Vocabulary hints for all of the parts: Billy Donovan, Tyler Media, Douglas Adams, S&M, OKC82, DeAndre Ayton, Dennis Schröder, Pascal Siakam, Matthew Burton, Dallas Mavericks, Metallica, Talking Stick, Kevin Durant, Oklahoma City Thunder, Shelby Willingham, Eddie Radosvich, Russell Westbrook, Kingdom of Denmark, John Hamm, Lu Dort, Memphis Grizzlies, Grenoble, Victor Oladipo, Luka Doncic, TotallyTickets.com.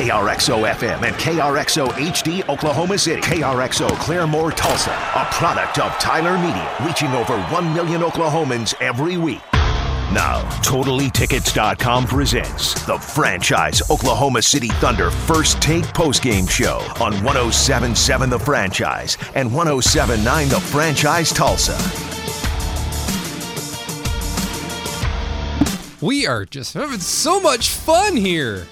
KRXO-FM and KRXO-HD Oklahoma City. KRXO Claremore Tulsa, a product of Tyler Media, reaching over 1 million Oklahomans every week. Now, TotallyTickets.com presents the Franchise Oklahoma City Thunder First Take Postgame Show on 107.7 The Franchise and 107.9 The Franchise Tulsa. We are just having so much fun here.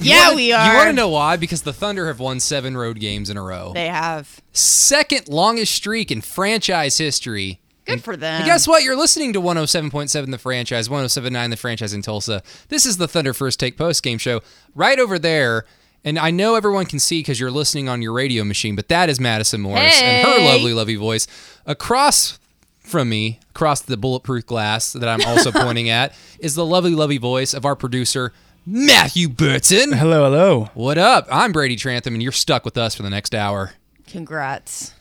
We are. You want to know why? Because the Thunder have won 7 road games in a row. They have. Second longest streak in franchise history. Good for them. And guess what? You're listening to 107.7 The Franchise, 107.9 The Franchise in Tulsa. This is the Thunder First Take Post Game Show right over there. And I know everyone can see because you're listening on your radio machine, but that is Madison Morris and her lovely voice. Across from me, across the bulletproof glass that I'm also pointing at, is the lovely voice of our producer, Matthew Burton. Hello. What up? I'm Brady Trantham, and you're stuck with us for the next hour. Congrats,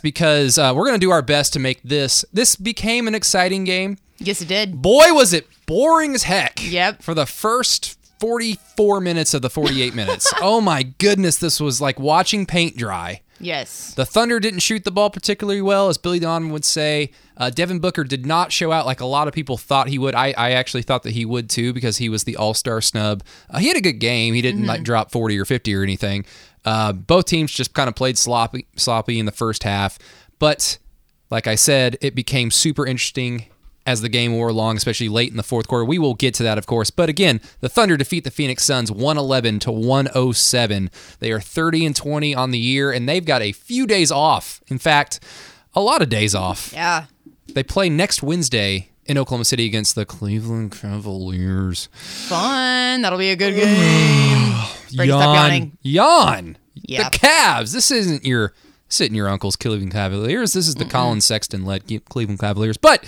because we're going to do our best to make this. This became an exciting game. Yes, it did. Boy, was it boring as heck. Yep. For the first 44 minutes of the 48 minutes. Oh, my goodness. This was like watching paint dry. Yes. The Thunder didn't shoot the ball particularly well, as Billy Donovan would say. Devin Booker did not show out like a lot of people thought he would. I actually thought that he would, too, because he was the all-star snub. He had a good game. He didn't drop 40 or 50 or anything. Both teams just kind of played sloppy in the first half. But, like I said, it became super interesting as the game wore along, especially late in the fourth quarter. We will get to that, of course. But again, the Thunder defeat the Phoenix Suns 111-107. They are 30-20 on the year, and they've got a few days off. In fact, a lot of days off. Yeah. They play next Wednesday in Oklahoma City against the Cleveland Cavaliers. Fun. That'll be a good game. Brady, stop yawning. Yawn. Yep. The Cavs. This isn't your sit-in-your uncle's Cleveland Cavaliers. This is the Colin Sexton-led Cleveland Cavaliers. But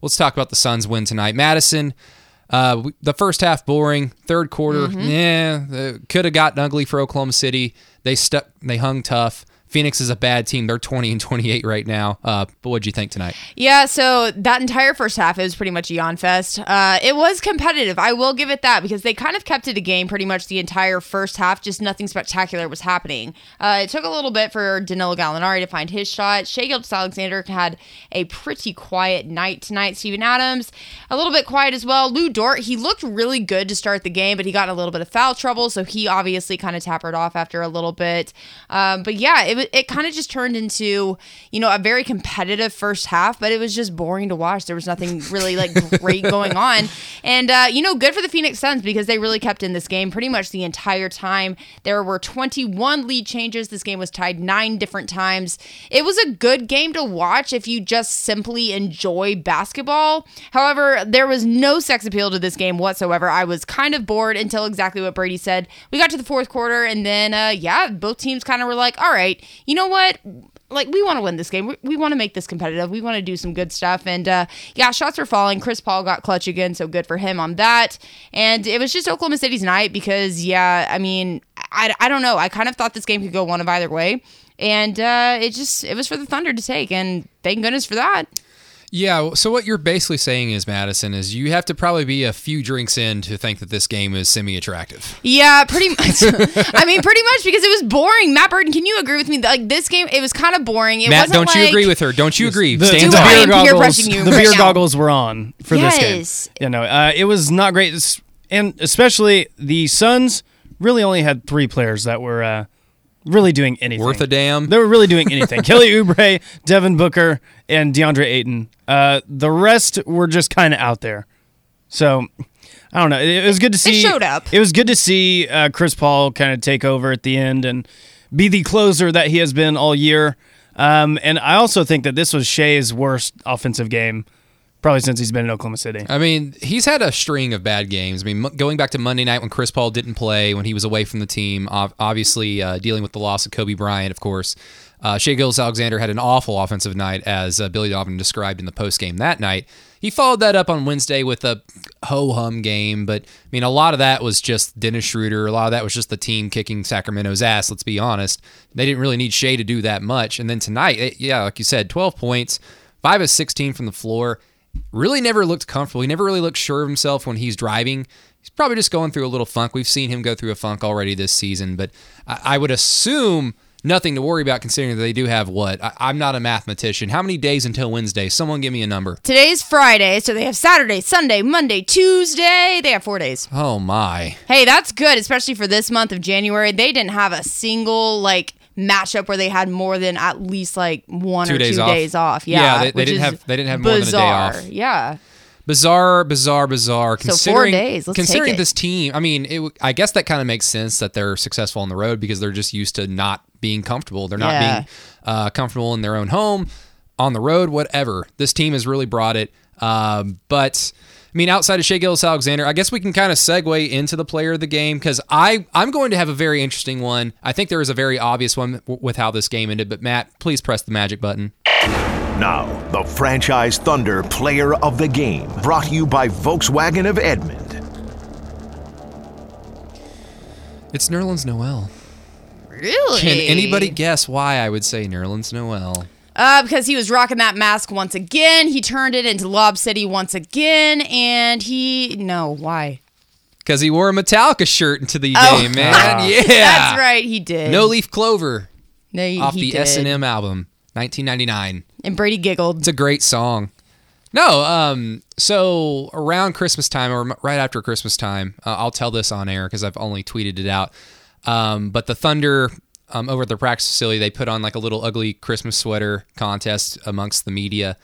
let's talk about the Suns' win tonight. Madison, the first half boring. Third quarter, could have gotten ugly for Oklahoma City. They hung tough. Phoenix is a bad team. They're 20-28 right now. But what'd you think tonight? Yeah, so that entire first half, it was pretty much a yawn fest. It was competitive. I will give it that, because they kind of kept it a game pretty much the entire first half. Just nothing spectacular was happening. It took a little bit for Danilo Gallinari to find his shot. Shai Gilgeous-Alexander had a pretty quiet night tonight. Steven Adams, a little bit quiet as well. Lu Dort, he looked really good to start the game, but he got in a little bit of foul trouble, so he obviously kind of tapered off after a little bit. But yeah, it kind of just turned into, a very competitive first half, but it was just boring to watch. There was nothing really great going on. And, good for the Phoenix Suns, because they really kept in this game pretty much the entire time. There were 21 lead changes. This game was tied 9 different times. It was a good game to watch if you just simply enjoy basketball. However, there was no sex appeal to this game whatsoever. I was kind of bored until exactly what Brady said. We got to the fourth quarter, and then, both teams kind of were like, all right, you know what? We want to win this game. We want to make this competitive. We want to do some good stuff. And, shots were falling. Chris Paul got clutch again, so good for him on that. And it was just Oklahoma City's night because, I don't know. I kind of thought this game could go one of either way. And it was for the Thunder to take, and thank goodness for that. Yeah, so what you're basically saying is, Madison, is you have to probably be a few drinks in to think that this game is semi-attractive. Yeah, pretty much. I mean, pretty much, because it was boring. Matt Burton, can you agree with me? This game, it was kind of boring. It Matt, wasn't don't you agree with her? Don't you agree? The beer goggles were on for this game. It was not great. And especially the Suns really only had 3 players that were really doing anything. Worth a damn. They were really doing anything. Kelly Oubre, Devin Booker, and DeAndre Ayton. The rest were just kind of out there. So, I don't know. It was good to see. It showed up. It was good to see Chris Paul kind of take over at the end and be the closer that he has been all year. And I also think that this was Shai's worst offensive game probably since he's been in Oklahoma City. I mean, he's had a string of bad games. I mean, going back to Monday night when Chris Paul didn't play, when he was away from the team, obviously dealing with the loss of Kobe Bryant, of course. Shai Gilgeous-Alexander had an awful offensive night, as Billy Donovan described in the postgame that night. He followed that up on Wednesday with a ho-hum game, but I mean, a lot of that was just Dennis Schröder. A lot of that was just the team kicking Sacramento's ass, let's be honest. They didn't really need Shai to do that much. And then tonight, like you said, 12 points, 5 of 16 from the floor. Really never looked comfortable. He never really looked sure of himself when he's driving. he's probably just going through a little funk. We've seen him go through a funk already this season, but I would assume nothing to worry about considering that they do have what? I'm not a mathematician. How many days until Wednesday? Someone give me a number. Today's Friday, so they have Saturday, Sunday, Monday, Tuesday. They have 4 days. Oh, my. Hey, that's good, especially for this month of January. They didn't have a single, matchup where they had more than at least one or two days off. Yeah, they didn't have more than a day off. Yeah. Bizarre. Considering, so 4 days. Considering this team, I mean, I guess that kind of makes sense that they're successful on the road because they're just used to not being comfortable. They're not being comfortable in their own home, on the road, whatever. This team has really brought it. But, I mean, outside of Shai Gilgeous-Alexander, I guess we can kind of segue into the player of the game because I'm going to have a very interesting one. I think there is a very obvious one with how this game ended, but Matt, please press the magic button. Now, the Franchise Thunder Player of the Game, brought to you by Volkswagen of Edmond. It's Nerlens Noel. Really? Can anybody guess why I would say Nerlens Noel? Because he was rocking that mask once again, he turned it into Lob City once again, and why? Because he wore a Metallica shirt into the game, man. Wow. Yeah. That's right, he did. No Leaf Clover. Off the S&M album, 1999. And Brady giggled. It's a great song. No, so around Christmas time, or right after Christmas time, I'll tell this on air because I've only tweeted it out, but the Thunder, over at the practice facility, they put on a little ugly Christmas sweater contest amongst the media,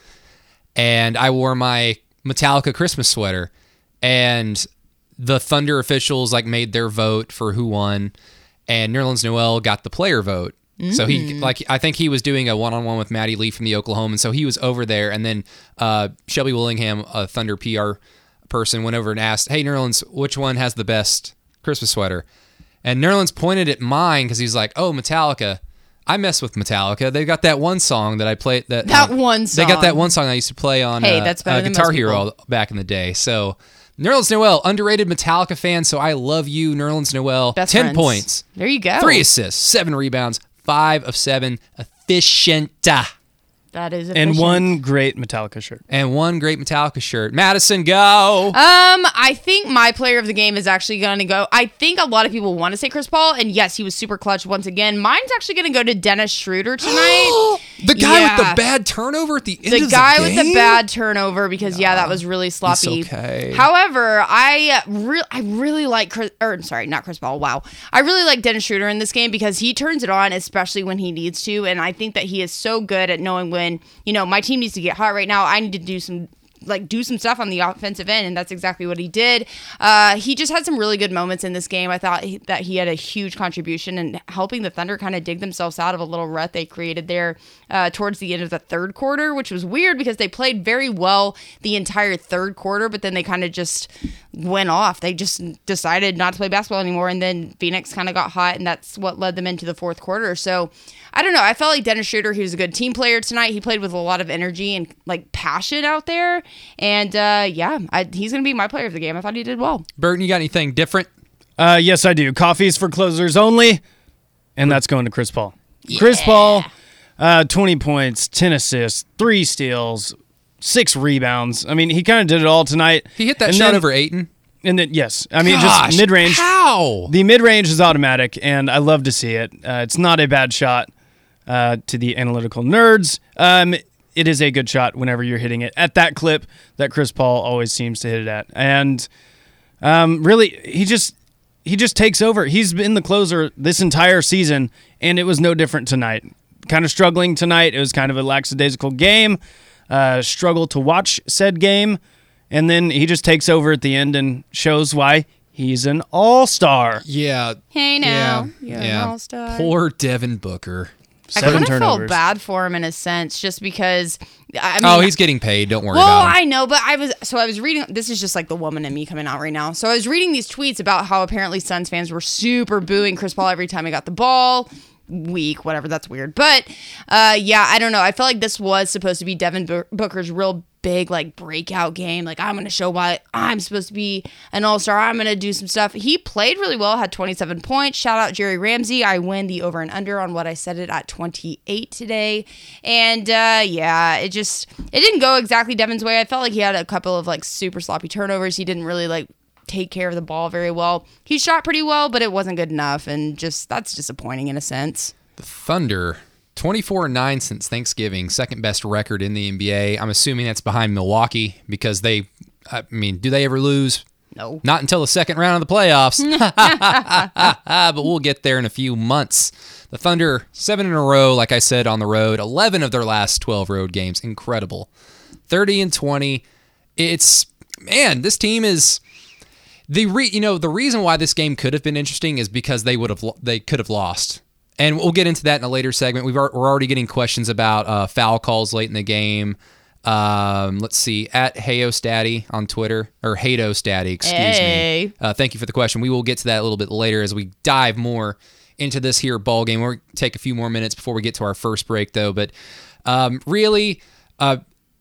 and I wore my Metallica Christmas sweater, and the Thunder officials made their vote for who won, and Nerlens Noel got the player vote. So he, I think he was doing a one-on-one with Matty Lee from the Oklahoma, and so he was over there, and then Shelby Willingham, a Thunder PR person, went over and asked, hey, Nerlens, which one has the best Christmas sweater? And Nerlens pointed at mine because he's like, oh, Metallica. I mess with Metallica. They got that one song that I played. They got that one song I used to play on Guitar Hero back in the day. So Nerlens Noel, underrated Metallica fan, so I love you, Nerlens Noel. Best 10 friends. Points. There you go. 3 assists, 7 rebounds. 5 of 7, efficient. That is efficient. And one great Metallica shirt. Madison, go! I think my player of the game is actually going to go. I think a lot of people want to say Chris Paul, and yes, he was super clutch once again. Mine's actually going to go to Dennis Schröder tonight. The guy with the bad turnover at the end of the game? The guy with the bad turnover because, that was really sloppy. It's okay. However, I really like Dennis Schröder in this game because he turns it on, especially when he needs to, and I think that he is so good at knowing when, my team needs to get hot right now. I need to do some stuff on the offensive end, and that's exactly what he did. He just had some really good moments in this game. I thought that he had a huge contribution in helping the Thunder kind of dig themselves out of a little rut they created there towards the end of the third quarter, which was weird because they played very well the entire third quarter, but then they kind of just went off. They just decided not to play basketball anymore, and then Phoenix kind of got hot, and that's what led them into the fourth quarter. So, I don't know. I felt like Dennis Schröder, he was a good team player tonight. He played with a lot of energy and passion out there. And he's going to be my player of the game. I thought he did well. Burton, you got anything different? Yes, I do. Coffee's for closers only, and that's going to Chris Paul. Yeah. Chris Paul, 20 points, 10 assists, 3 steals, 6 rebounds. I mean, he kind of did it all tonight. He hit that shot over Ayton. And then, yes. I mean, just mid-range. How? The mid-range is automatic, and I love to see it. It's not a bad shot. To the analytical nerds, it is a good shot whenever you're hitting it at that clip that Chris Paul always seems to hit it at. And really, he just takes over. He's been the closer this entire season, and it was no different tonight. Kind of struggling tonight. It was kind of a lackadaisical game. Struggle to watch said game. And then he just takes over at the end and shows why he's an all-star. Yeah. Hey, now. Yeah. You're an all-star. Poor Devin Booker. 7 I kind of felt bad for him in a sense, just because. I mean, he's getting paid. Don't worry about it. Well, I know, but I was reading. This is just the woman in me coming out right now. So I was reading these tweets about how apparently Suns fans were super booing Chris Paul every time he got the ball. Week, whatever. That's weird. But I don't know. I felt like this was supposed to be Devin Booker's real big breakout game. I'm going to show why I'm supposed to be an all-star. I'm going to do some stuff. He played really well, had 27 points. Shout out Jerry Ramsey. I win the over and under on what I said it at 28 today. And it didn't go exactly Devin's way. I felt like he had a couple of super sloppy turnovers. He didn't really take care of the ball very well. He shot pretty well, but it wasn't good enough, and just that's disappointing in a sense. The Thunder, 24-9 since Thanksgiving, second best record in the NBA. I'm assuming that's behind Milwaukee because they, I mean, do they ever lose? No. Not until the second round of the playoffs. But we'll get there in a few months. The Thunder, 7 in a row, like I said, on the road. 11 of their last 12 road games. Incredible. 30-20. It's, man, this team is, the reason why this game could have been interesting is because they could have lost. And we'll get into that in a later segment. We're already getting questions about foul calls late in the game. Let's see, at Hayostaddy on Twitter, or Hayostaddy, excuse me. Thank you for the question. We will get to that a little bit later as we dive more into this here ball game. We'll take a few more minutes before we get to our first break, though. But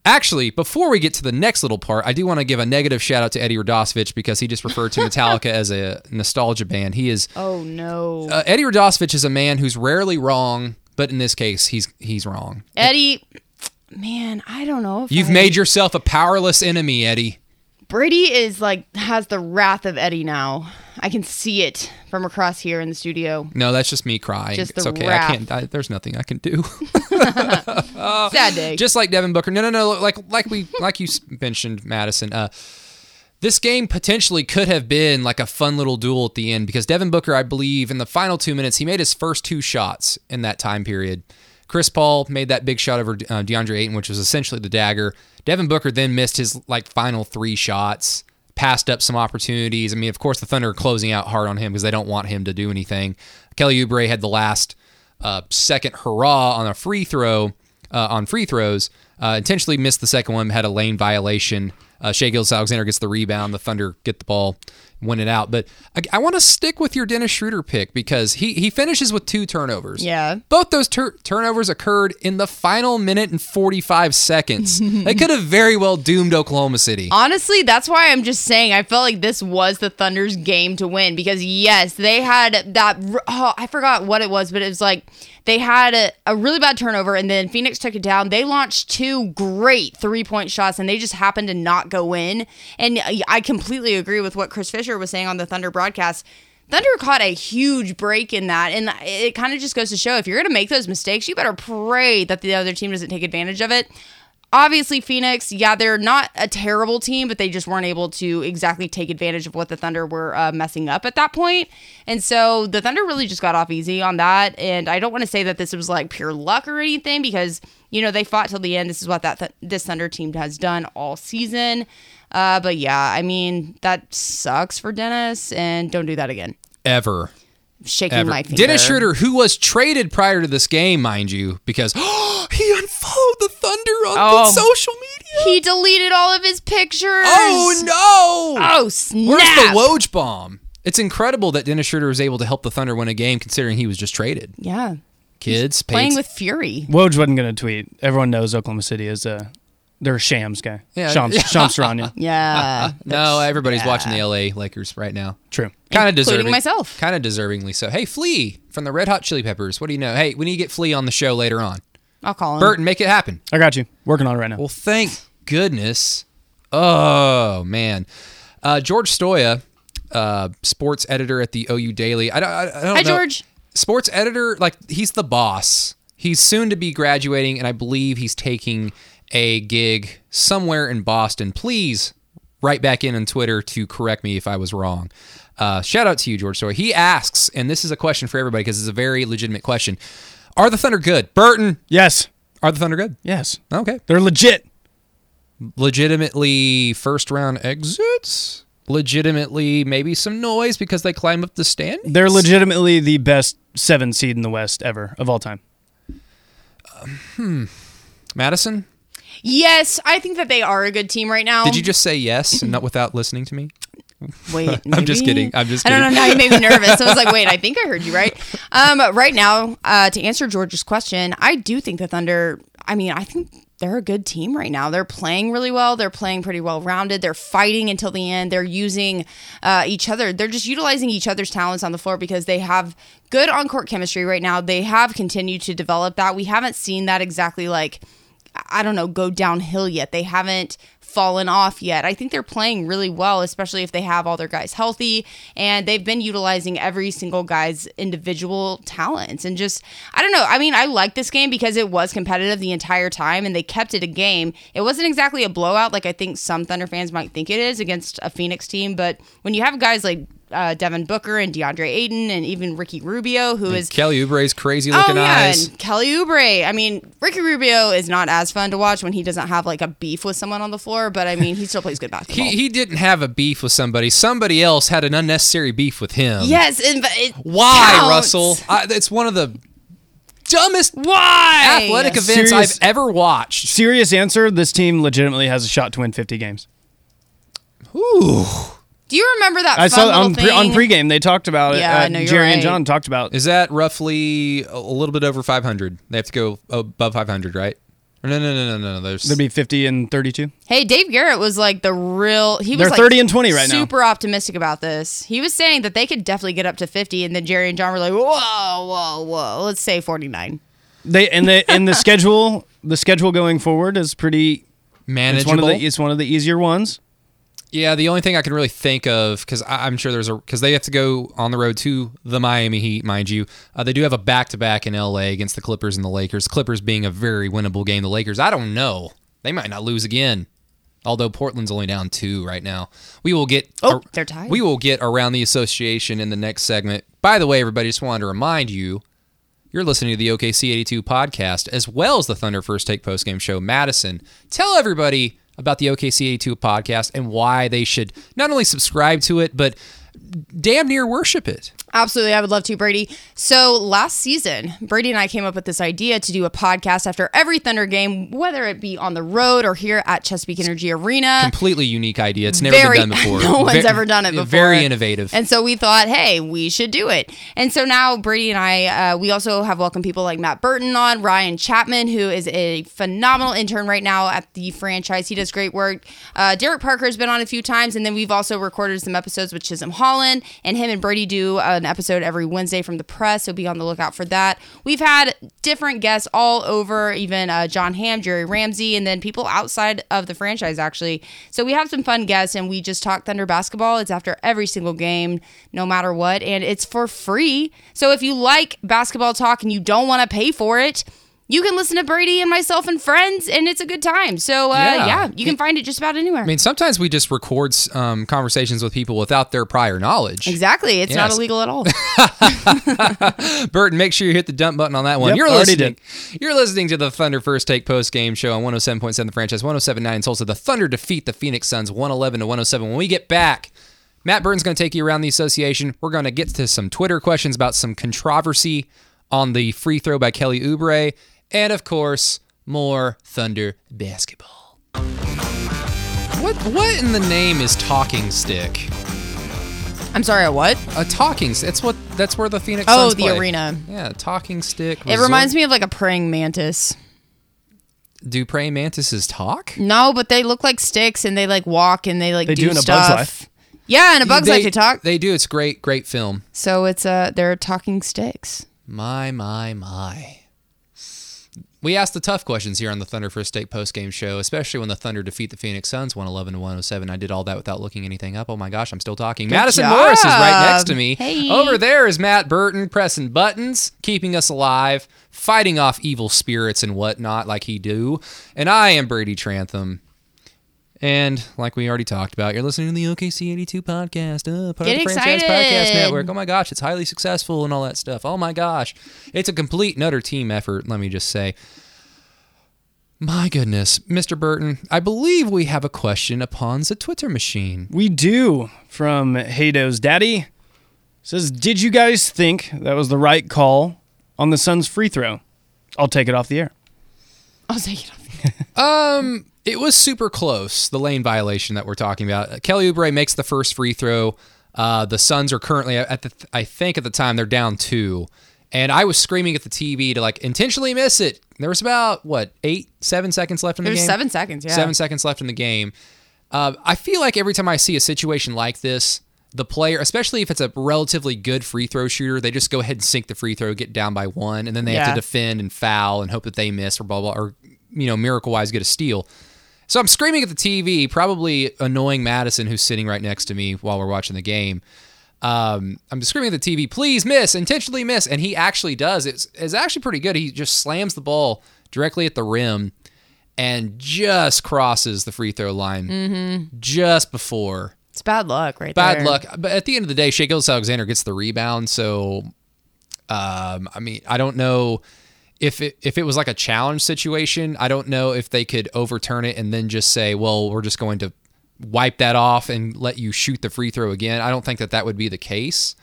actually, before we get to the next little part, I do want to give a negative shout out to Eddie Radosvich because he just referred to Metallica as a nostalgia band. He is. Oh no. Eddie Radosvich is a man who's rarely wrong, but in this case, he's wrong. Eddie. Man, I don't know. You've made yourself a powerless enemy, Eddie. Brady has the wrath of Eddie now. I can see it from across here in the studio. No, that's just me crying. Just the wrath. There's nothing I can do. Sad day. Just like Devin Booker. No. Like you mentioned, Madison. This game potentially could have been like a fun little duel at the end because Devin Booker, I believe, in the final 2 minutes, he made his first two shots in that time period. Chris Paul made that big shot over DeAndre Ayton, which was essentially the dagger. Devin Booker then missed his final three shots, passed up some opportunities. I mean, of course, the Thunder are closing out hard on him because they don't want him to do anything. Kelly Oubre had the last second hurrah on a free throw, intentionally missed the second one, had a lane violation. Shai Gilgeous-Alexander gets the rebound. The Thunder get the ball, win it out. But I want to stick with your Dennis Schröder pick because he finishes with two turnovers. Yeah. Both those turnovers occurred in the final minute and 45 seconds. They could have very well doomed Oklahoma City. Honestly, that's why I'm just saying I felt like this was the Thunder's game to win because, yes, they had that... Oh, I forgot what it was, but it was they had a really bad turnover, and then Phoenix took it down. They launched two great three-point shots, and they just happened to not go in. And I completely agree with what Chris Fisher was saying on the Thunder broadcast. Thunder caught a huge break in that, and it kind of just goes to show if you're going to make those mistakes, you better pray that the other team doesn't take advantage of it. Obviously, Phoenix, they're not a terrible team, but they just weren't able to exactly take advantage of what the Thunder were messing up at that point. And so the Thunder really just got off easy on that. And I don't want to say that this was pure luck or anything because, they fought till the end. This is what this Thunder team has done all season. But yeah, I mean, that sucks for Dennis. And don't do that again. Ever. Shaking my finger. Dennis Schröder, who was traded prior to this game, mind you, because he unfollowed the Thunder on social media. He deleted all of his pictures. Oh, no. Oh, snap. Where's the Woj bomb? It's incredible that Dennis Schröder was able to help the Thunder win a game considering he was just traded. Yeah. He's playing with fury. Woj wasn't going to tweet. Everyone knows Oklahoma City is they're a Shams guy. Yeah. Shams Charania. Yeah. No, everybody's watching the LA Lakers right now. True. Kind of deserving. Including myself. Kind of deservingly so. Hey, Flea from the Red Hot Chili Peppers. What do you know? Hey, we need to get Flea on the show later on. I'll call him. Burton, make it happen. I got you. Working on it right now. Well, thank goodness. Oh, man. George Stoya, sports editor at the OU Daily. I don't Hi, know. Hi, George. Sports editor, he's the boss. He's soon to be graduating, and I believe he's taking a gig somewhere in Boston. Please write back in on Twitter to correct me if I was wrong. Shout out to you, George Stoya. He asks, and this is a question for everybody because it's a very legitimate question. Are the Thunder good? Burton. Yes. Are the Thunder good? Yes. Okay. They're legit. Legitimately first round exits? Legitimately maybe some noise because they climb up the standings? They're legitimately the best 7 seed in the West ever of all time. Madison? Yes, I think that they are a good team right now. Did you just say yes and not without listening to me? Wait, maybe? I'm just kidding. I don't know. Now you made me nervous. So I was wait, I think I heard you right. Right now, to answer George's question, I do think the Thunder, I think they're a good team right now. They're playing really well. They're playing pretty well-rounded. They're fighting until the end. They're using each other. They're just utilizing each other's talents on the floor because they have good on-court chemistry right now. They have continued to develop that. We haven't seen that exactly I don't know, go downhill yet. They haven't fallen off yet. I think they're playing really well, especially if they have all their guys healthy, and they've been utilizing every single guy's individual talents. And just, I don't know. I mean, I like this game because it was competitive the entire time and they kept it a game. It wasn't exactly a blowout like I think some Thunder fans might think it is against a Phoenix team, but when you have guys like Devin Booker and DeAndre Ayton and even Ricky Rubio, who is Kelly Oubre's crazy looking eyes. And Kelly Oubre. I mean, Ricky Rubio is not as fun to watch when he doesn't have like a beef with someone on the floor, but I mean, he still plays good basketball. he didn't have a beef with somebody. Somebody else had an unnecessary beef with him. Yes, and why counts. Russell? It's one of the dumbest athletic events I've ever watched. Serious answer: this team legitimately has a shot to win 50 games. Ooh. Do you remember that? I saw on pregame they talked about it. Yeah, no, you're Jerry right. and John talked about. Is that roughly a little bit over 500? They have to go above 500, right? No. There'd be 50 and 32. Hey, Dave Garrett was like the real. He was They're like 30 and 20 right now. Super optimistic about this. He was saying that they could definitely get up to 50, and then Jerry and John were like, "Whoa, let's say 49." The schedule. The schedule going forward is pretty manageable. It's one of the easier ones. Yeah, the only thing I can really think of, because I'm sure because they have to go on the road to the Miami Heat, mind you. They do have a back-to-back in L.A. against the Clippers and the Lakers. Clippers being a very winnable game. The Lakers, I don't know. They might not lose again, although Portland's only down 2 right now. We will get they're tied. We will get around the association in the next segment. By the way, everybody, just wanted to remind you, you're listening to the OKC82 podcast, as well as the Thunder First Take postgame show. Madison, tell everybody about the OKC82 podcast and why they should not only subscribe to it, but damn near worship it. Absolutely. I would love to, Brady. So last season, Brady and I came up with this idea to do a podcast after every Thunder game, whether it be on the road or here at Chesapeake Energy Arena. Completely unique idea. It's never been done before. No one's ever done it before. Very innovative. And so we thought, hey, we should do it. And so now Brady and I, we also have welcomed people like Matt Burton on, Ryan Chapman, who is a phenomenal intern right now at the franchise. He does great work. Derek Parker's been on a few times, and then we've also recorded some episodes with Chisholm Holland, and him and Brady do an episode every Wednesday from the press, so be on the lookout for that. We've had different guests all over, even John Hamm, Jerry Ramsey, and then people outside of the franchise, actually. So we have some fun guests, and we just talk Thunder basketball. It's after every single game, no matter what, and it's for free. So if you like basketball talk and you don't want to pay for it, you can listen to Brady and myself and friends, and it's a good time. So, you can find it just about anywhere. I mean, sometimes we just record conversations with people without their prior knowledge. Exactly. It's not illegal at all. Burton, make sure you hit the dump button on that one. Yep, You're listening to the Thunder First Take Post Game Show on 107.7 The Franchise, 107.9 in Tulsa. The Thunder defeat the Phoenix Suns 111-107. When we get back, Matt Burton's going to take you around the association. We're going to get to some Twitter questions about some controversy on the free throw by Kelly Oubre. And, of course, more Thunder basketball. What in the name is Talking Stick? I'm sorry, a what? A Talking Stick. That's where the Phoenix Suns play. Oh, the arena. Yeah, Talking Stick. Resort. It reminds me of like a praying mantis. Do praying mantises talk? No, but they look like sticks, and they like walk, and they like do stuff. They do in a Bug's Life. Yeah, in a Bug's Life they talk. They do. It's great, great film. So it's they're Talking Sticks. My. We ask the tough questions here on the Thunder First Take postgame show, especially when the Thunder defeat the Phoenix Suns 111-107. I did all that without looking anything up. Oh my gosh, I'm still talking. Good Madison job. Morris is right next to me. Hey. Over there is Matt Burton pressing buttons, keeping us alive, fighting off evil spirits and whatnot like he do. And I am Brady Trantham. And like we already talked about, you're listening to the OKC82 podcast, part of the Franchise Podcast Network. Oh my gosh, it's highly successful and all that stuff. Oh my gosh, it's a complete and utter team effort, let me just say. My goodness, Mr. Burton, I believe we have a question upon the Twitter machine. We do, from Hayostaddy. Says, did you guys think that was the right call on the Suns' free throw? I'll take it off the air. It was super close, the lane violation that we're talking about. Kelly Oubre makes the first free throw. The Suns are currently, I think at the time, they're down 2. And I was screaming at the TV to like intentionally miss it. There was about, 7 seconds left in the game? There's 7 seconds, yeah. 7 seconds left in the game. I feel like every time I see a situation like this, the player, especially if it's a relatively good free throw shooter, they just go ahead and sink the free throw, get down by 1, and then they have to defend and foul and hope that they miss or blah, blah, or you know, miracle-wise get a steal. So I'm screaming at the TV, probably annoying Madison, who's sitting right next to me while we're watching the game. I'm screaming at the TV, please miss, intentionally miss. And he actually does. It's actually pretty good. He just slams the ball directly at the rim and just crosses the free throw line just before. It's bad luck right there. Bad luck. But at the end of the day, Shai Gilgeous-Alexander gets the rebound. So, I mean, I don't know if it was like a challenge situation. I don't know if they could overturn it and then just say, well, we're just going to wipe that off and let you shoot the free throw again. I don't think that would be the case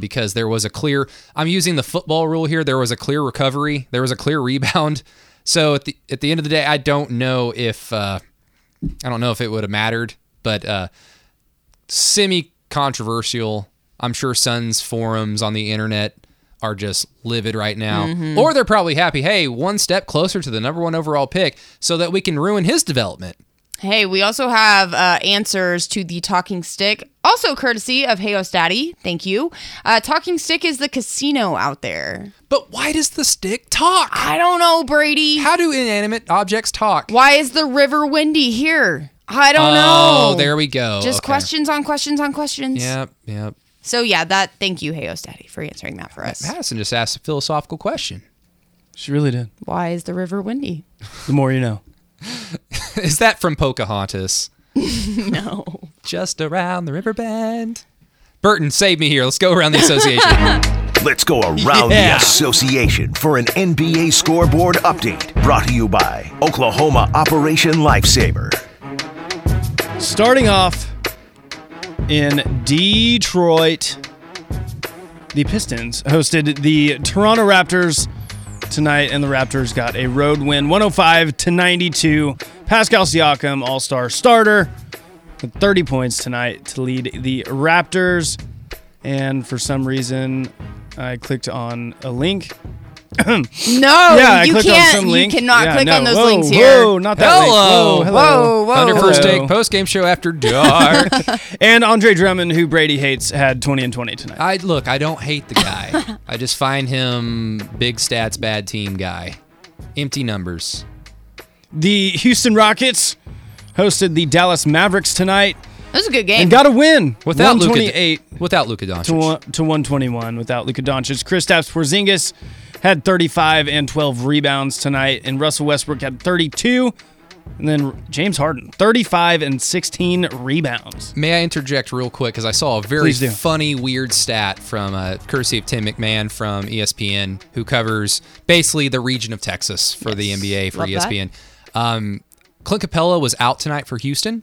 because there was a clear, I'm using the football rule here. There was a clear recovery. There was a clear rebound. So at the end of the day, I don't know if it would have mattered, but semi-controversial. I'm sure Suns forums on the internet are just livid right now. Mm-hmm. Or they're probably happy, hey, one step closer to the number one overall pick so that we can ruin his development. Hey, we also have answers to the Talking Stick, also courtesy of Hayostaddy. Thank you. Talking Stick is the casino out there. But why does the stick talk? I don't know, Brady. How do inanimate objects talk? Why is the river windy here? I don't know. Oh, there we go. Just okay. Questions on questions on questions. Yep. So, yeah, thank you, Hayostaddy, for answering that for us. Madison just asked a philosophical question. She really did. Why is the river windy? The more you know. Is that from Pocahontas? No. Just around the river bend. Burton, save me here. Let's go around the association. Let's go around the association for an NBA scoreboard update. Brought to you by Oklahoma Operation Lifesaver. Starting off in Detroit, the Pistons hosted the Toronto Raptors tonight, and the Raptors got a road win, 105-92. Pascal Siakam, all-star starter, with 30 points tonight to lead the Raptors. And for some reason, I clicked on a link. No, yeah, you can't. On some link. You cannot click on those links here. Whoa, not that link. Hello. Thunder First Take post-game show after dark. And Andre Drummond, who Brady hates, had 20 and 20 tonight. I don't hate the guy. I just find him big stats, bad team guy. Empty numbers. The Houston Rockets hosted the Dallas Mavericks tonight. That was a good game. And got a win. Without 128 without Luka Doncic. To 121 without Luka Doncic. Kristaps Porzingis had 35 and 12 rebounds tonight, and Russell Westbrook had 32, and then James Harden, 35 and 16 rebounds. May I interject real quick, because I saw a very funny, weird stat from courtesy of Tim McMahon from ESPN, who covers basically the region of Texas for the NBA for ESPN. Clint Capella was out tonight for Houston,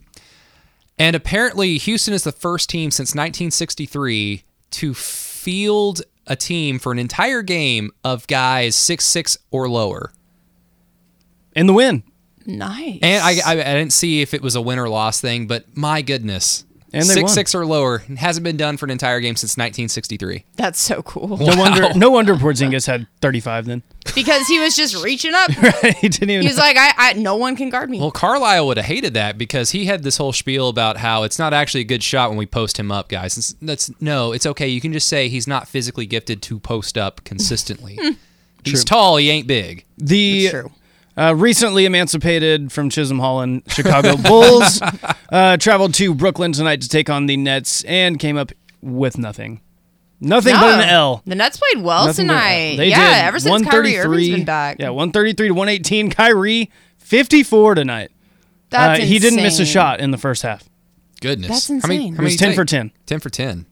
and apparently Houston is the first team since 1963 to field a team for an entire game of guys 6'6" or lower. And the win. Nice. And I didn't see if it was a win or loss thing, but my goodness. And they won. 6'6" or lower. It hasn't been done for an entire game since 1963. That's so cool. Wow. No wonder Porzingis had 35 then. Because he was just reaching up. Right. He was like, I no one can guard me. Well, Carlisle would have hated that because he had this whole spiel about how it's not actually a good shot when we post him up, guys. It's okay. You can just say he's not physically gifted to post up consistently. He's tall. He ain't big. It's true. Recently emancipated from Chisholm Hall and Chicago Bulls, traveled to Brooklyn tonight to take on the Nets and came up with nothing. Nothing but an L. The Nets played well tonight. They did. Ever since Kyrie Irving's been back. Yeah, 133 to 118. Kyrie, 54 tonight. That's insane. He didn't miss a shot in the first half. Goodness. That's insane. It was 10 for 10. 10 for 10.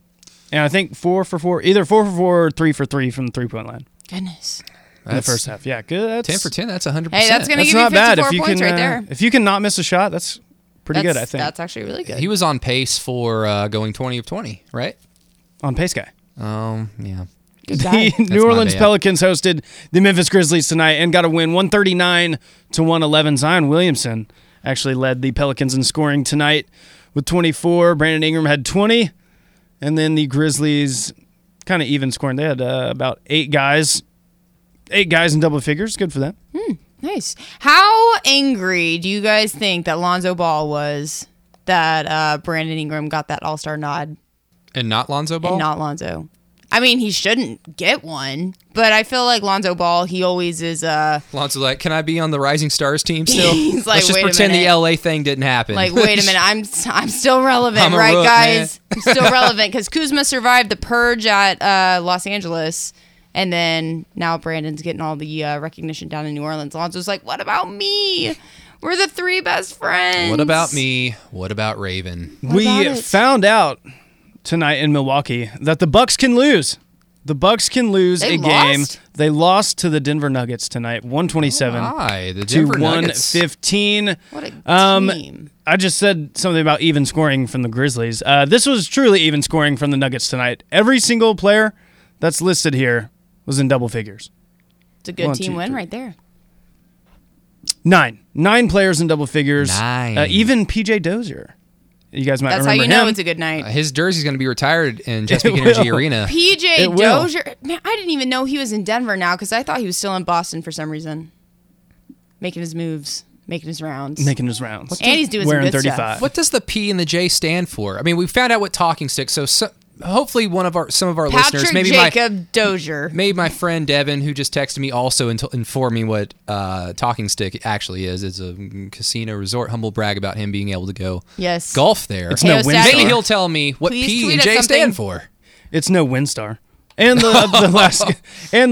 And I think 4 for 4. Either 4 for 4 or 3 for 3 from the three-point line. Goodness. That's in the first half, yeah, good. That's 10 for 10. That's 100%. Hey, that's going to give you 54 points right there. If you can not miss a shot, that's pretty good. I think that's actually really good. He was on pace for going 20 of 20, right? On pace guy. Yeah. Good guy. The New Orleans Pelicans hosted the Memphis Grizzlies tonight and got a win, 139 to 111. Zion Williamson actually led the Pelicans in scoring tonight with 24. Brandon Ingram had 20, and then the Grizzlies kind of even scoring. They had about eight guys in double figures. Good for that. Nice. How angry do you guys think that Lonzo Ball was that Brandon Ingram got that all-star nod? And not Lonzo Ball? And not Lonzo. I mean, he shouldn't get one, but I feel like Lonzo Ball, he always is Lonzo's like, can I be on the Rising Stars team still? He's like, let's just pretend the LA thing didn't happen. Like, wait a minute, I'm still relevant, I'm right, rook, guys? I'm still relevant, because Kuzma survived the purge at Los Angeles, and then now Brandon's getting all the recognition down in New Orleans. Lonzo's like, what about me? We're the three best friends. What about me? What about Raven? We found out tonight in Milwaukee that the Bucks can lose. The Bucks can lose a game. They lost to the Denver Nuggets tonight, 127 to 115. What a team. I just said something about even scoring from the Grizzlies. This was truly even scoring from the Nuggets tonight. Every single player that's listed here was in double figures. It's a good team win right there. Nine players in double figures. Even PJ Dozier. You guys might remember him. That's how you know it's a good night. His jersey's going to be retired in Chesapeake Energy Arena. PJ Dozier. Man, I didn't even know he was in Denver now, because I thought he was still in Boston for some reason. Making his moves. Making his rounds. And he's doing some good stuff. What does the P and the J stand for? I mean, we found out what Talking Stick, so hopefully some of our Patrick listeners, maybe Jacob Dozier, maybe my friend Devin, who just texted me, also informed me what Talking Stick actually is. It's a casino resort. Humble brag about him being able to go golf there. It's no Winstar. Maybe he'll tell me what P and J stand for. It's no Winstar. And the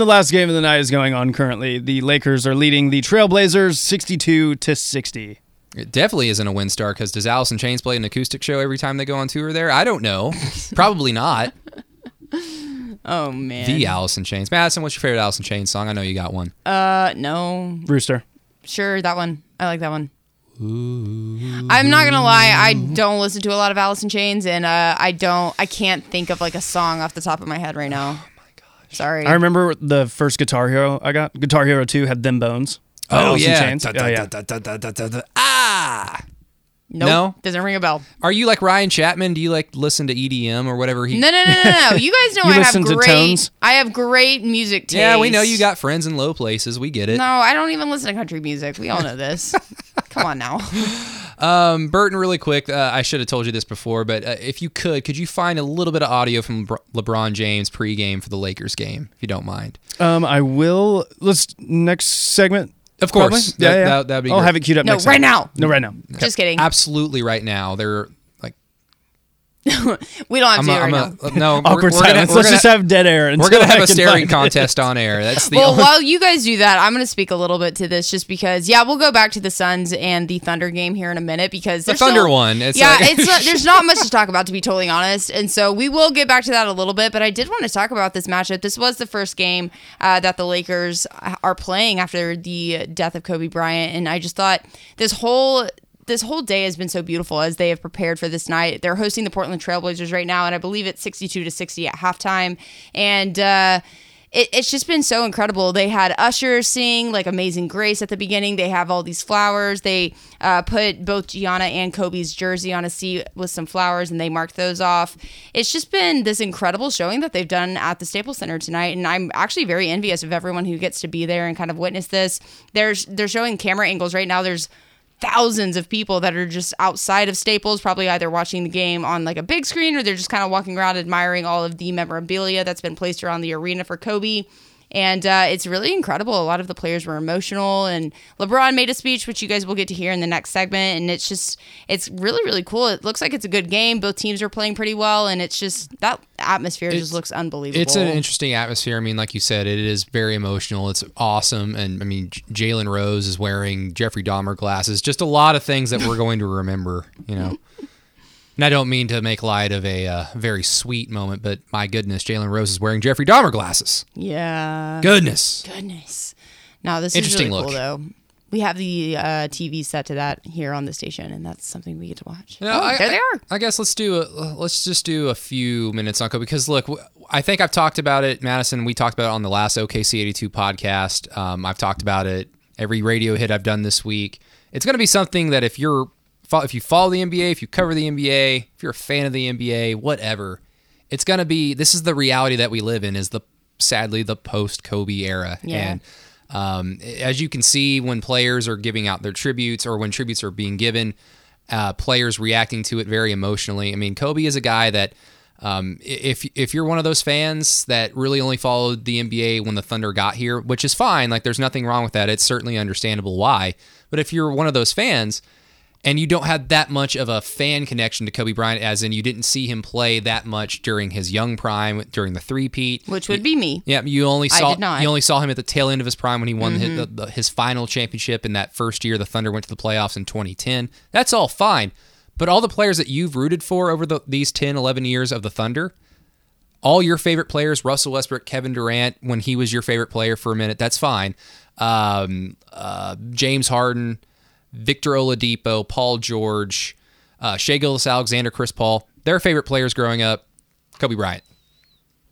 last game of the night is going on currently. The Lakers are leading the Trailblazers 62-60. It definitely isn't a Winstar, because does Alice in Chains play an acoustic show every time they go on tour there? I don't know. Probably not. Oh, man. The Alice in Chains. Madison, what's your favorite Alice in Chains song? I know you got one. No. Rooster. Sure, that one. I like that one. Ooh. I'm not going to lie. I don't listen to a lot of Alice in Chains, and I can't think of like a song off the top of my head right now. Oh, my gosh. Sorry. I remember the first Guitar Hero I got. Guitar Hero 2 had Them Bones. Oh, yeah. Ah! No? Doesn't ring a bell. Are you like Ryan Chapman? Do you like listen to EDM or whatever he... No. You guys know I have great music taste. Yeah, we know you got friends in low places. We get it. No, I don't even listen to country music. We all know this. Come on now. Burton, really quick, I should have told you this before, but if you could you find a little bit of audio from LeBron James pregame for the Lakers game, if you don't mind? I will. Let's next segment. Of course. Yeah. That'd be I'll have it queued up next time. No, right now. Okay. Just kidding. Absolutely right now. They're like... we don't have to do it right now. Awkward silence. Let's just have dead air. We're going to have a staring contest on air. That's the while you guys do that, I'm going to speak a little bit to this just because, we'll go back to the Suns and the Thunder game here in a minute because... The Thunder one. There's not much to talk about, to be totally honest. And so we will get back to that a little bit, but I did want to talk about this matchup. This was the first game that the Lakers are playing after the death of Kobe Bryant, and I just thought this whole day has been so beautiful as they have prepared for this night. They're hosting the Portland Trailblazers right now, and I believe it's 62-60 at halftime. And it's just been so incredible. They had Usher sing like Amazing Grace at the beginning. They have all these flowers. They put both Gianna and Kobe's jersey on a seat with some flowers, and they marked those off. It's just been this incredible showing that they've done at the Staples Center tonight, and I'm actually very envious of everyone who gets to be there and kind of witness this. They're showing camera angles right now. There's thousands of people that are just outside of Staples, probably either watching the game on like a big screen or they're just kind of walking around admiring all of the memorabilia that's been placed around the arena for Kobe. And it's really incredible. A lot of the players were emotional, and LeBron made a speech, which you guys will get to hear in the next segment. And it's really, really cool. It looks like it's a good game. Both teams are playing pretty well, and it's just that atmosphere just looks unbelievable. It's an interesting atmosphere. I mean, like you said, it is very emotional. It's awesome. And I mean, Jalen Rose is wearing Jeffrey Dahmer glasses. Just a lot of things that we're going to remember, you know. And I don't mean to make light of a very sweet moment, but my goodness, Jalen Rose is wearing Jeffrey Dahmer glasses. Yeah. Goodness. Now, this is really cool, though. We have the TV set to that here on the station, and that's something we get to watch. You know, there they are. I guess let's just do a few minutes on Kobe, because, look, I think I've talked about it, Madison. We talked about it on the last OKC82 podcast. I've talked about it every radio hit I've done this week. It's going to be something that if you follow the NBA, if you cover the NBA, if you're a fan of the NBA, whatever, it's going to be, this is the reality that we live in, is sadly the post-Kobe era. Yeah. And as you can see, when players are giving out their tributes or when tributes are being given, players reacting to it very emotionally. I mean, Kobe is a guy that If you're one of those fans that really only followed the NBA when the Thunder got here, which is fine, like there's nothing wrong with that. It's certainly understandable why. But if you're one of those fans and you don't have that much of a fan connection to Kobe Bryant, as in you didn't see him play that much during his young prime, during the three-peat. Which would be me. Yeah, you only saw him at the tail end of his prime when he won his final championship in that first year the Thunder went to the playoffs in 2010. That's all fine. But all the players that you've rooted for over these 10, 11 years of the Thunder, all your favorite players, Russell Westbrook, Kevin Durant, when he was your favorite player for a minute, that's fine. James Harden, Victor Oladipo, Paul George, Shai Gilgeous-Alexander, Chris Paul, their favorite players growing up, Kobe Bryant.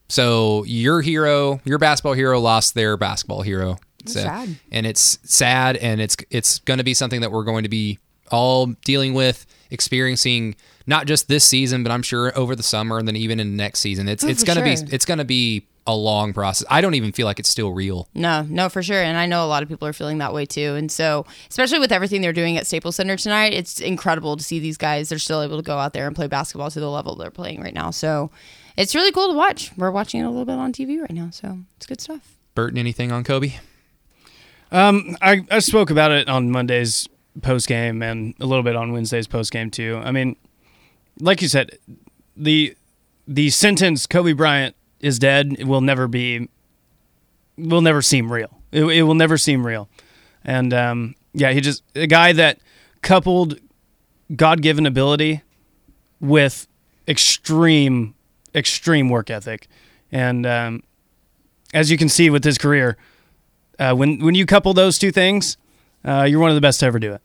So your hero, your basketball hero lost their basketball hero. That's sad. And it's sad, and it's going to be something that we're going to be all dealing with, experiencing, not just this season, but I'm sure over the summer and then even in the next season. It's going to be a long process. I don't even feel like it's still real. No, for sure. And I know a lot of people are feeling that way too. And so, especially with everything they're doing at Staples Center tonight, it's incredible to see these guys. They're still able to go out there and play basketball to the level they're playing right now. So it's really cool to watch. We're watching it a little bit on TV right now. So it's good stuff. Burton, anything on Kobe? I spoke about it on Monday's post-game and a little bit on Wednesday's post-game too. I mean, like you said, the sentence Kobe Bryant is dead, it will never seem real. It will never seem real. And he just a guy that coupled God-given ability with extreme work ethic. And as you can see with his career, when you couple those two things, you're one of the best to ever do it.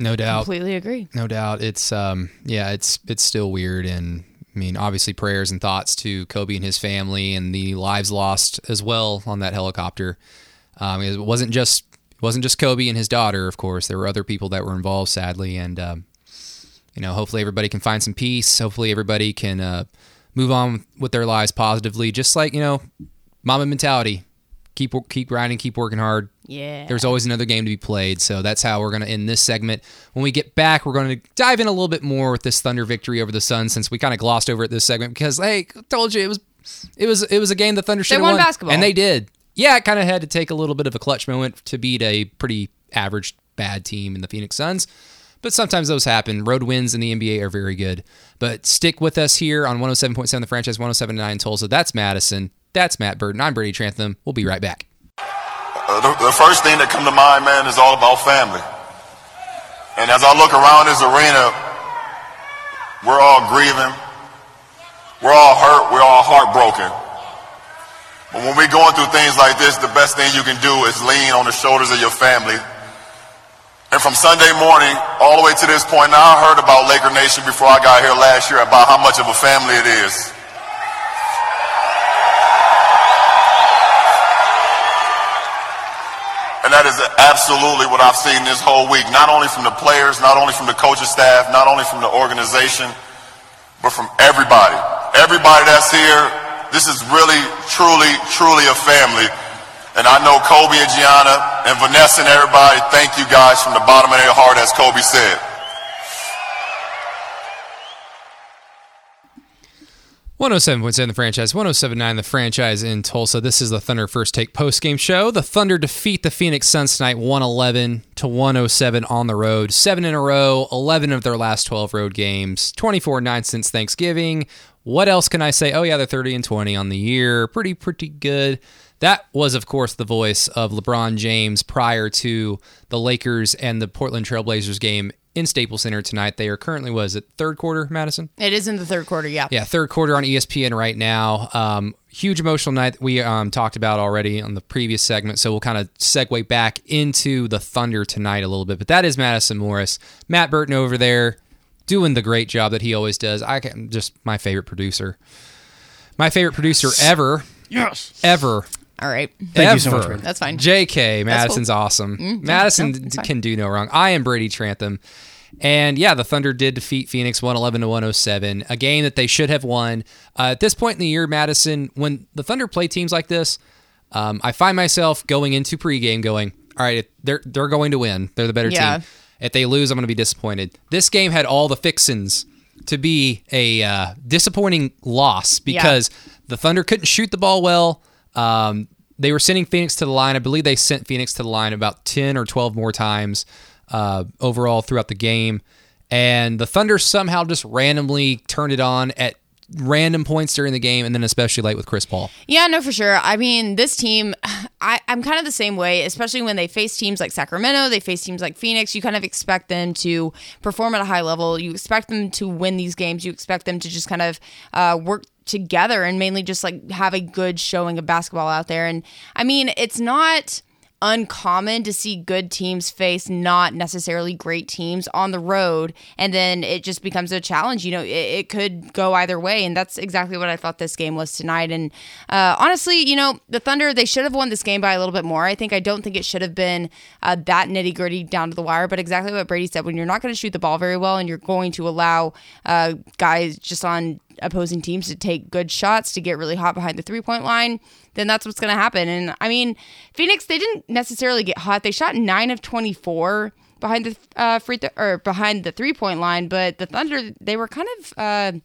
No doubt. Completely agree. No doubt. It's it's still weird, and I mean, obviously prayers and thoughts to Kobe and his family and the lives lost as well on that helicopter. It wasn't just Kobe and his daughter, of course. There were other people that were involved, sadly. And, hopefully everybody can find some peace. Hopefully everybody can move on with their lives positively. Just like, mama mentality. Keep grinding, keep working hard. Yeah. There's always another game to be played. So that's how we're going to end this segment. When we get back, we're going to dive in a little bit more with this Thunder victory over the Suns, since we kind of glossed over it this segment because, hey, I told you it was a game the Thunder should have won. They won basketball. And they did. Yeah, it kind of had to take a little bit of a clutch moment to beat a pretty average bad team in the Phoenix Suns. But sometimes those happen. Road wins in the NBA are very good. But stick with us here on 107.7 The Franchise, 107.9 Tulsa. That's Madison. That's Matt Burton. I'm Brady Trantham. We'll be right back. The first thing that come to mind, man, is all about family. And as I look around this arena, we're all grieving. We're all hurt. We're all heartbroken. But when we're going through things like this, the best thing you can do is lean on the shoulders of your family. And from Sunday morning all the way to this point, now I heard about Laker Nation before I got here last year, about how much of a family it is. That is absolutely what I've seen this whole week, not only from the players, not only from the coaching staff, not only from the organization, but from everybody. Everybody that's here, this is really, truly, truly a family. And I know Kobe and Gianna and Vanessa and everybody, thank you guys from the bottom of their heart, as Kobe said. One oh 7.7 The Franchise, 107.9 The Franchise in Tulsa. This is the Thunder First Take postgame show. The Thunder defeat the Phoenix Suns tonight, 111-107 on the road. 7 in a row, 11 of their last 12 road games, 24-9 since Thanksgiving. What else can I say? Oh yeah, they're 30-20 on the year. Pretty good. That was, of course, the voice of LeBron James prior to the Lakers and the Portland Trail Blazers game in Staples Center tonight. They are currently, was it third quarter, Madison? It is in the third quarter, yeah. Yeah, third quarter on ESPN right now. Huge emotional night that we talked about already on the previous segment, so we'll kind of segue back into the Thunder tonight a little bit. But that is Madison Morris. Matt Burton over there doing the great job that he always does. My favorite producer. My favorite producer ever. Yes. Ever. All right. Thank you so much. That's fine. JK, Madison's cool. Awesome. Mm-hmm. Madison can do no wrong. I am Brady Trantham. And yeah, the Thunder did defeat Phoenix 111-107, a game that they should have won. At this point in the year, Madison, when the Thunder play teams like this, I find myself going into pregame going, all right, they're going to win. They're the better team. If they lose, I'm going to be disappointed. This game had all the fixins. to be a disappointing loss because the Thunder couldn't shoot the ball well. They were sending Phoenix to the line. I believe they sent Phoenix to the line about 10 or 12 more times overall throughout the game. And the Thunder somehow just randomly turned it on at random points during the game, and then especially late with Chris Paul. Yeah, no, for sure. I mean, this team, I'm kind of the same way, especially when they face teams like Sacramento, they face teams like Phoenix. You kind of expect them to perform at a high level. You expect them to win these games. You expect them to just kind of work together and mainly just like have a good showing of basketball out there. And I mean, it's not uncommon to see good teams face not necessarily great teams on the road, and then it just becomes a challenge. You know, it could go either way, and that's exactly what I thought this game was tonight. And honestly, you know, the Thunder, they should have won this game by a little bit more. I don't think it should have been that nitty-gritty down to the wire, but exactly what Brady said, when you're not going to shoot the ball very well and you're going to allow guys just on opposing teams to take good shots, to get really hot behind the three-point line, then that's what's going to happen. And I mean, Phoenix, they didn't necessarily get hot. They shot 9 of 24 behind the behind the three-point line, but the Thunder, they were kind of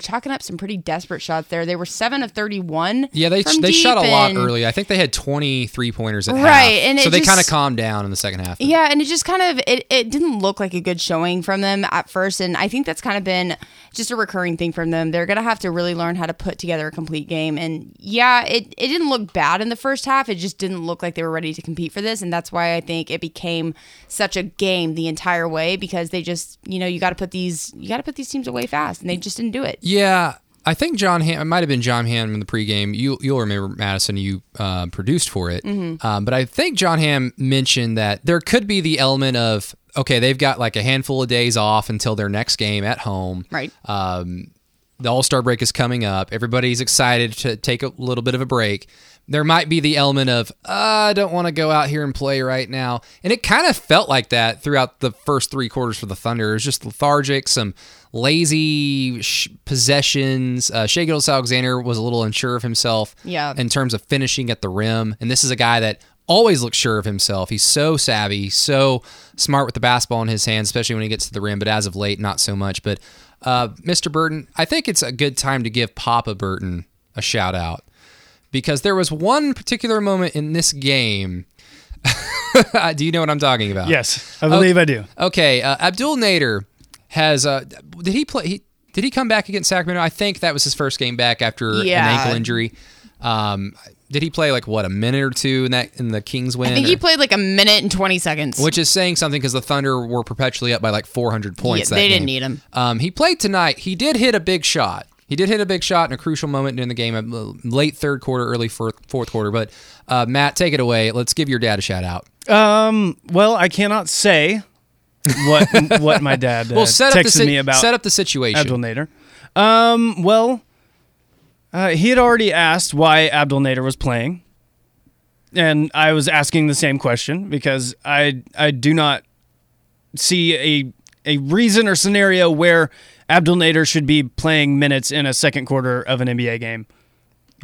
chalking up some pretty desperate shots there. They were 7 of 31. Yeah, they shot a lot early. I think they had 23 pointers at half. Right. And so they kind of calmed down in the second half. Yeah, and it just kind of, it didn't look like a good showing from them at first. And I think that's kind of been just a recurring thing from them. They're going to have to really learn how to put together a complete game. And yeah, it didn't look bad in the first half. It just didn't look like they were ready to compete for this. And that's why I think it became such a game the entire way, because they just, you know, you got to put these teams away fast. And they just didn't do it. Yeah, I think John Hamm, it might have been John Hamm in the pregame. You'll remember, Madison, you produced for it. Mm-hmm. But I think John Hamm mentioned that there could be the element of, okay, they've got like a handful of days off until their next game at home. Right. The All-Star break is coming up. Everybody's excited to take a little bit of a break. There might be the element of, I don't want to go out here and play right now. And it kind of felt like that throughout the first three quarters for the Thunder. It was just lethargic, some lazy possessions. Shai Gilgeous-Alexander was a little unsure of himself in terms of finishing at the rim. And this is a guy that always looks sure of himself. He's so savvy, so smart with the basketball in his hands, especially when he gets to the rim. But as of late, not so much. But Mr. Burton, I think it's a good time to give Papa Burton a shout-out, because there was one particular moment in this game. Do you know what I'm talking about? Yes, I believe I do. Okay, Abdul Nader has. Did he play? Did he come back against Sacramento? I think that was his first game back after an ankle injury. Did he play a minute or two in the Kings win? I think he played a minute and 20 seconds, which is saying something because the Thunder were perpetually up by 400 points. Yeah, they didn't need him. He played tonight. He did hit a big shot. He did hit a big shot in a crucial moment in the game, late third quarter, early fourth quarter. But Matt, take it away. Let's give your dad a shout out. Well, I cannot say what my dad texted me about. Set up the situation. Abdul Nader. He had already asked why Abdul Nader was playing, and I was asking the same question because I do not see a reason or scenario where Abdul Nader should be playing minutes in a second quarter of an NBA game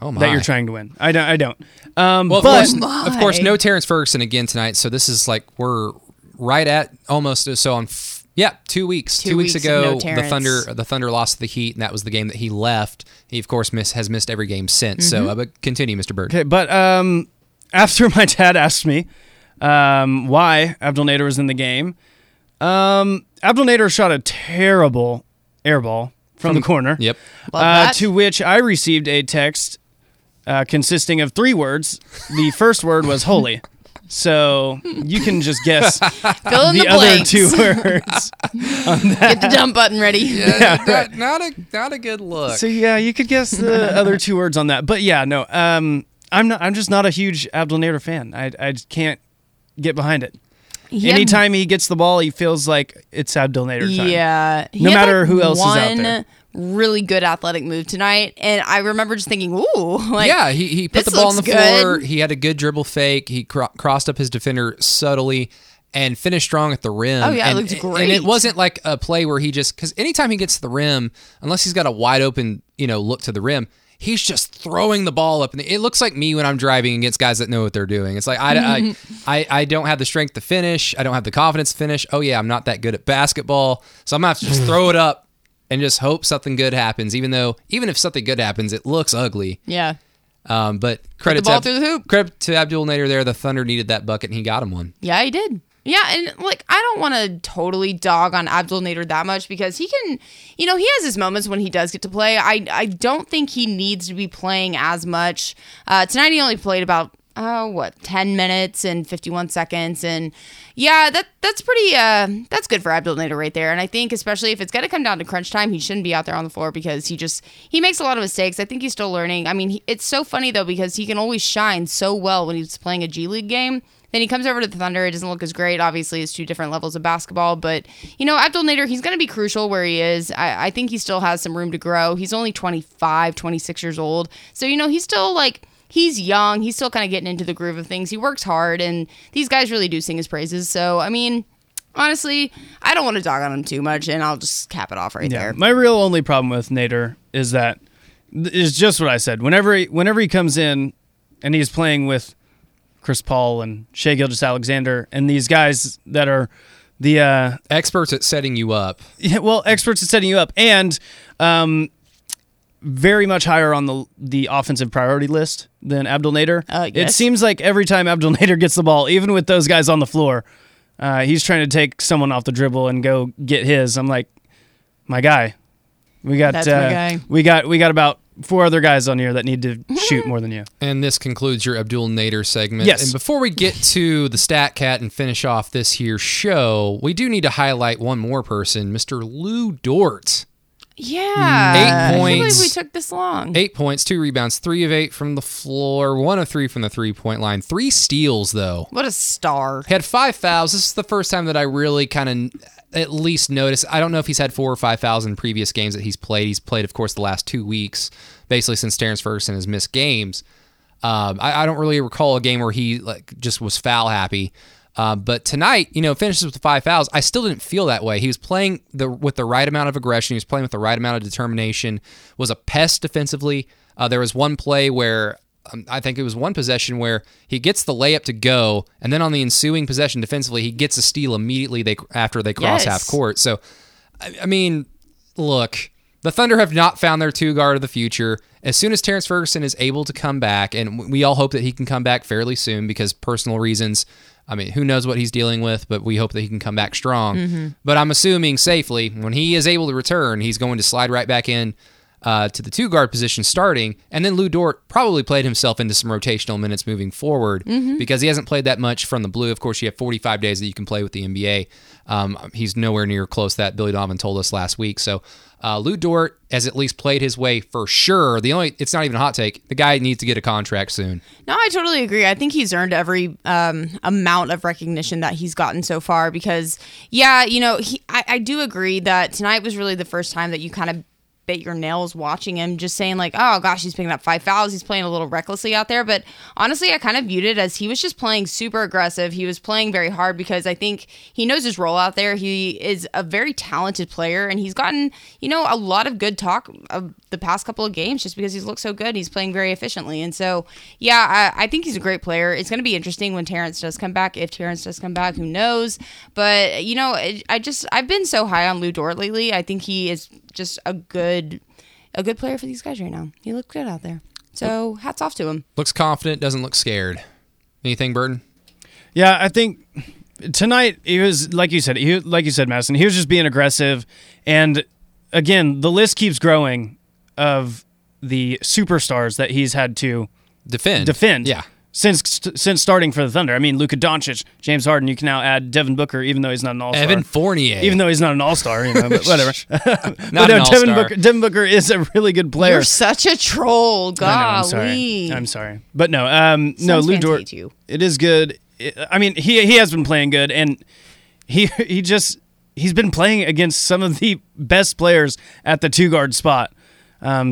that you're trying to win. I don't. Of course, no Terrence Ferguson again tonight. So this is we're right at almost. So 2 weeks. Two weeks ago, no the Thunder lost to the Heat, and that was the game that he left. He of course has missed every game since. Mm-hmm. So, but continue, Mr. Bird. Okay, but after my dad asked me why Abdul Nader was in the game. Abdul Nader shot a terrible air ball from the corner. Yep. To which I received a text consisting of three words. The first word was holy. So you can just guess the other two words on that. Get the dump button ready. Yeah, right. Not a good look. So yeah, you could guess the other two words on that. But yeah, no. I'm just not a huge Abdul Nader fan. I just can't get behind it. He Anytime he gets the ball, he feels like it's Abdul Nader time. Yeah. No matter who else is out there. Really good athletic move tonight, and I remember just thinking, ooh. He put the ball on the floor. He had a good dribble fake. He crossed up his defender subtly and finished strong at the rim. Oh, yeah, it looked great. And it wasn't like a play where he just... Because anytime he gets to the rim, unless he's got a wide open look to the rim, he's just throwing the ball up. And it looks like me when I'm driving against guys that know what they're doing. It's like, I don't have the strength to finish. I don't have the confidence to finish. Oh, yeah, I'm not that good at basketball. So I'm going to have to just throw it up and just hope something good happens, even if something good happens, it looks ugly. Yeah. But credit to Abdul Nader there. The Thunder needed that bucket, and he got him one. Yeah, he did. Yeah, and I don't want to totally dog on Abdul Nader that much because he can, he has his moments when he does get to play. I don't think he needs to be playing as much. Tonight he only played about 10 minutes and 51 seconds, and yeah, that's pretty. That's good for Abdul Nader right there, and I think especially if it's going to come down to crunch time, he shouldn't be out there on the floor because he makes a lot of mistakes. I think he's still learning. I mean, it's so funny though because he can always shine so well when he's playing a G League game. Then he comes over to the Thunder. It doesn't look as great. Obviously, it's two different levels of basketball. But, Abdul Nader, he's going to be crucial where he is. I think he still has some room to grow. He's only 25, 26 years old. So, he's still, he's young. He's still kind of getting into the groove of things. He works hard, and these guys really do sing his praises. So, I mean, honestly, I don't want to dog on him too much, and I'll just cap it off there. My real only problem with Nader is that it's just what I said. Whenever he comes in and he's playing with Chris Paul and Shai Gilgeous-Alexander and these guys that are the experts at setting you up. Yeah, well, experts at setting you up and very much higher on the offensive priority list than Abdul Nader. Yes. It seems like every time Abdul Nader gets the ball, even with those guys on the floor, he's trying to take someone off the dribble and go get his. I'm like, my guy. We got about 4 other guys on here that need to shoot more than you. And this concludes your Abdul Nader segment. Yes. And before we get to the Stat Cat and finish off this here show, we do need to highlight one more person, Mr. Lu Dort. Yeah. 8 points. I can't believe we took this long. 8 points, 2 rebounds, 3 of 8 from the floor, 1 of 3 from the three-point line, 3 steals, though. What a star. He had 5 fouls. This is the first time that I really kind of at least notice. I don't know if he's had 4 or 5 fouls in previous games that he's played. He's played, of course, the last 2 weeks, basically since Terrence Ferguson has missed games. I don't really recall a game where he just was foul happy. But tonight, finishes with 5 fouls. I still didn't feel that way. He was playing with the right amount of aggression. He was playing with the right amount of determination. Was a pest defensively. There was one play where I think it was one possession where he gets the layup to go, and then on the ensuing possession defensively, he gets a steal immediately after they cross half court. So, I mean, look, the Thunder have not found their 2-guard of the future. As soon as Terrence Ferguson is able to come back, and we all hope that he can come back fairly soon because personal reasons, I mean, who knows what he's dealing with, but we hope that he can come back strong. Mm-hmm. But I'm assuming safely, when he is able to return, he's going to slide right back in to the 2-guard position starting, and then Lu Dort probably played himself into some rotational minutes moving forward because he hasn't played that much from the blue. Of course, you have 45 days that you can play with the NBA. He's nowhere near close to that. Billy Donovan told us last week. So Lu Dort has at least played his way for sure. It's not even a hot take. The guy needs to get a contract soon. No, I totally agree. I think he's earned every amount of recognition that he's gotten so far because, yeah, I do agree that tonight was really the first time that you kind of bit your nails watching him, just saying oh gosh, he's picking up 5 fouls, he's playing a little recklessly out there. But honestly, I kind of viewed it as he was just playing super aggressive. He was playing very hard because I think he knows his role out there. He is a very talented player, and he's gotten a lot of good talk of the past couple of games just because he's looked so good. He's playing very efficiently, and so yeah, I think he's a great player. It's going to be interesting when Terrence does come back, if Terrence does come back, who knows. But I've been so high on Lu Dort lately. I think he is just a good player for these guys right now. He looks good out there. So hats off to him. Looks confident, doesn't look scared. Anything, Burton? Yeah, I think tonight he was like you said, Madison, he was just being aggressive. And again, the list keeps growing of the superstars that he's had to defend. Yeah. Since starting for the Thunder. I mean, Luka Doncic, James Harden, you can now add Devin Booker, even though he's not an all-star. Evan Fournier. Even though he's not an all-star, but whatever. All-star. Devin Booker is a really good player. You're such a troll, golly. I'm sorry. But no, Lu Dort, it is good. He has been playing good, and he's been playing against some of the best players at the 2-guard spot.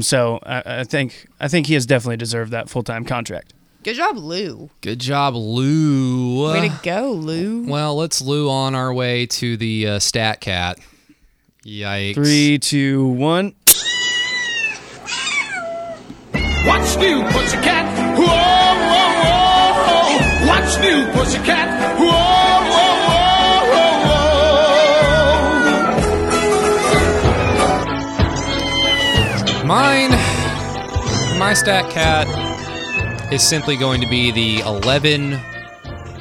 So I think he has definitely deserved that full-time contract. Good job, Lou. Way to go, Lou. Well, let's Lou on our way to the Stat Cat. Yikes. 3, 2, 1. What's new, pussycat? Whoa, whoa, whoa. What's new, pussycat? Whoa, whoa, whoa, whoa, my stat cat is simply going to be the 11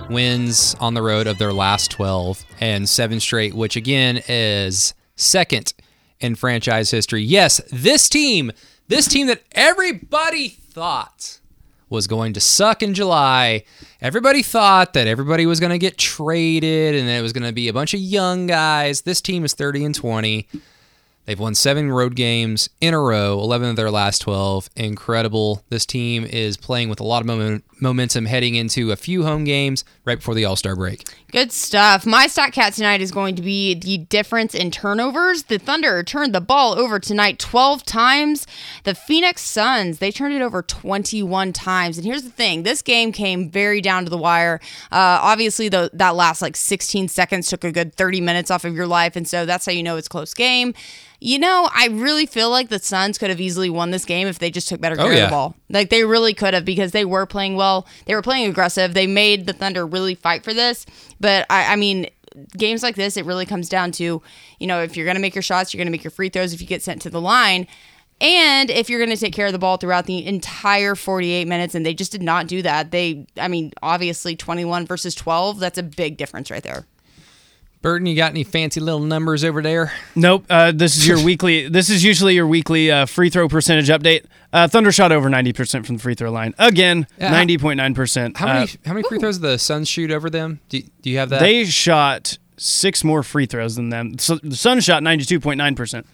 wins on the road of their last 12 and 7 straight, which again is second in franchise history. Yes, this team that everybody thought was going to suck in July. Everybody thought that everybody was going to get traded and that it was going to be a bunch of young guys. This team is 30-20. They've won 7 road games in a row, 11 of their last 12. Incredible. This team is playing with a lot of momentum heading into a few home games right before the All-Star break. Good stuff. My stat cat tonight is going to be the difference in turnovers. The Thunder turned the ball over tonight 12 times. The Phoenix Suns, they turned it over 21 times. And here's the thing. This game came very down to the wire. Obviously, that last 16 seconds took a good 30 minutes off of your life. And so that's how you know it's a close game. You know, I really feel like the Suns could have easily won this game if they just took better care of the ball. Like, they really could have, because they were playing well. They were playing aggressive. They made the Thunder really fight for this. But, I mean, games like this, it really comes down to, you know, if you're going to make your shots, you're going to make your free throws if you get sent to the line. And if you're going to take care of the ball throughout the entire 48 minutes, and they just did not do that. Obviously, 21 versus 12, that's a big difference right there. Burton, you got any fancy little numbers over there? Nope. This is usually your weekly free throw percentage update. Thunder shot over 90% from the free throw line again. 90.9%. How many free throws did the Suns shoot over them? Do you have that? They shot 6 more free throws than them. So the Suns shot 92.9%.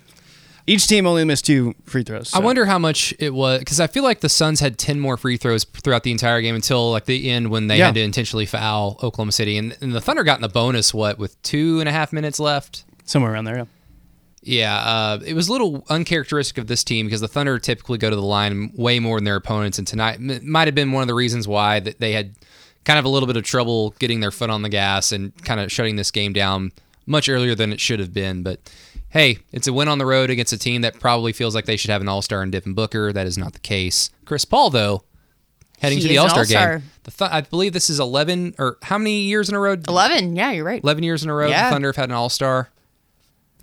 Each team only missed 2 free throws. So. I wonder how much it was, because I feel like the Suns had 10 more free throws throughout the entire game until the end when they had to intentionally foul Oklahoma City. And the Thunder got in the bonus, with 2.5 minutes left? Somewhere around there, yeah. Yeah, it was a little uncharacteristic of this team because the Thunder typically go to the line way more than their opponents. And tonight might have been one of the reasons why that they had kind of a little bit of trouble getting their foot on the gas and kind of shutting this game down much earlier than it should have been. But hey, it's a win on the road against a team that probably feels like they should have an all-star in Devin Booker. That is not the case. Chris Paul, though, heading to the all-star game. I believe this is 11, or how many years in a row? 11, yeah, you're right. 11 years in a row, The Thunder have had an all-star.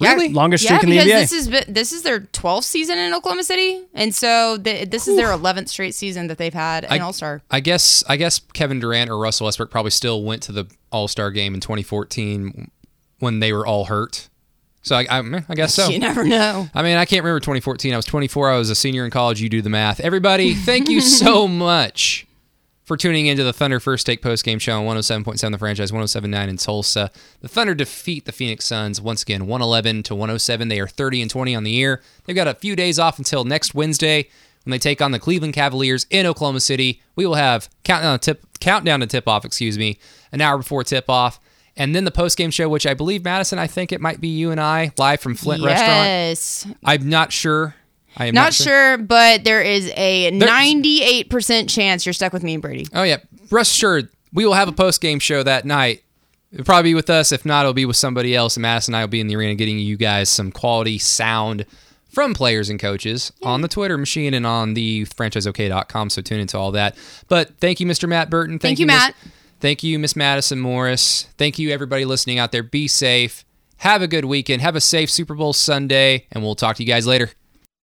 Really? Yeah, longest streak in the NBA. This is their 12th season in Oklahoma City, and so this is their 11th straight season that they've had an all-star. I guess Kevin Durant or Russell Westbrook probably still went to the all-star game in 2014 when they were all hurt. So I guess so. You never know. I mean, I can't remember 2014. I was 24. I was a senior in college. You do the math. Everybody, thank you so much for tuning into the Thunder First Take postgame show on 107.7 The Franchise, 107.9 in Tulsa. The Thunder defeat the Phoenix Suns once again, 111-107. They are 30-20 on the year. They've got a few days off until next Wednesday when they take on the Cleveland Cavaliers in Oklahoma City. We will have countdown to tip off. An hour before tip off. And then the post-game show, which I believe, Madison, I think it might be you and I, live from Flint Restaurant. Yes. I'm not sure. I am not sure, but there is a 98% chance you're stuck with me and Brady. Oh, yeah. Rest assured, we will have a post-game show that night. It'll probably be with us. If not, it'll be with somebody else. And Madison and I will be in the arena getting you guys some quality sound from players and coaches on the Twitter machine and on the franchiseok.com. So tune into all that. But thank you, Mr. Matt Burton. Thank you, Matt. Thank you, Miss Madison Morris. Thank you, everybody listening out there. Be safe. Have a good weekend. Have a safe Super Bowl Sunday, and we'll talk to you guys later.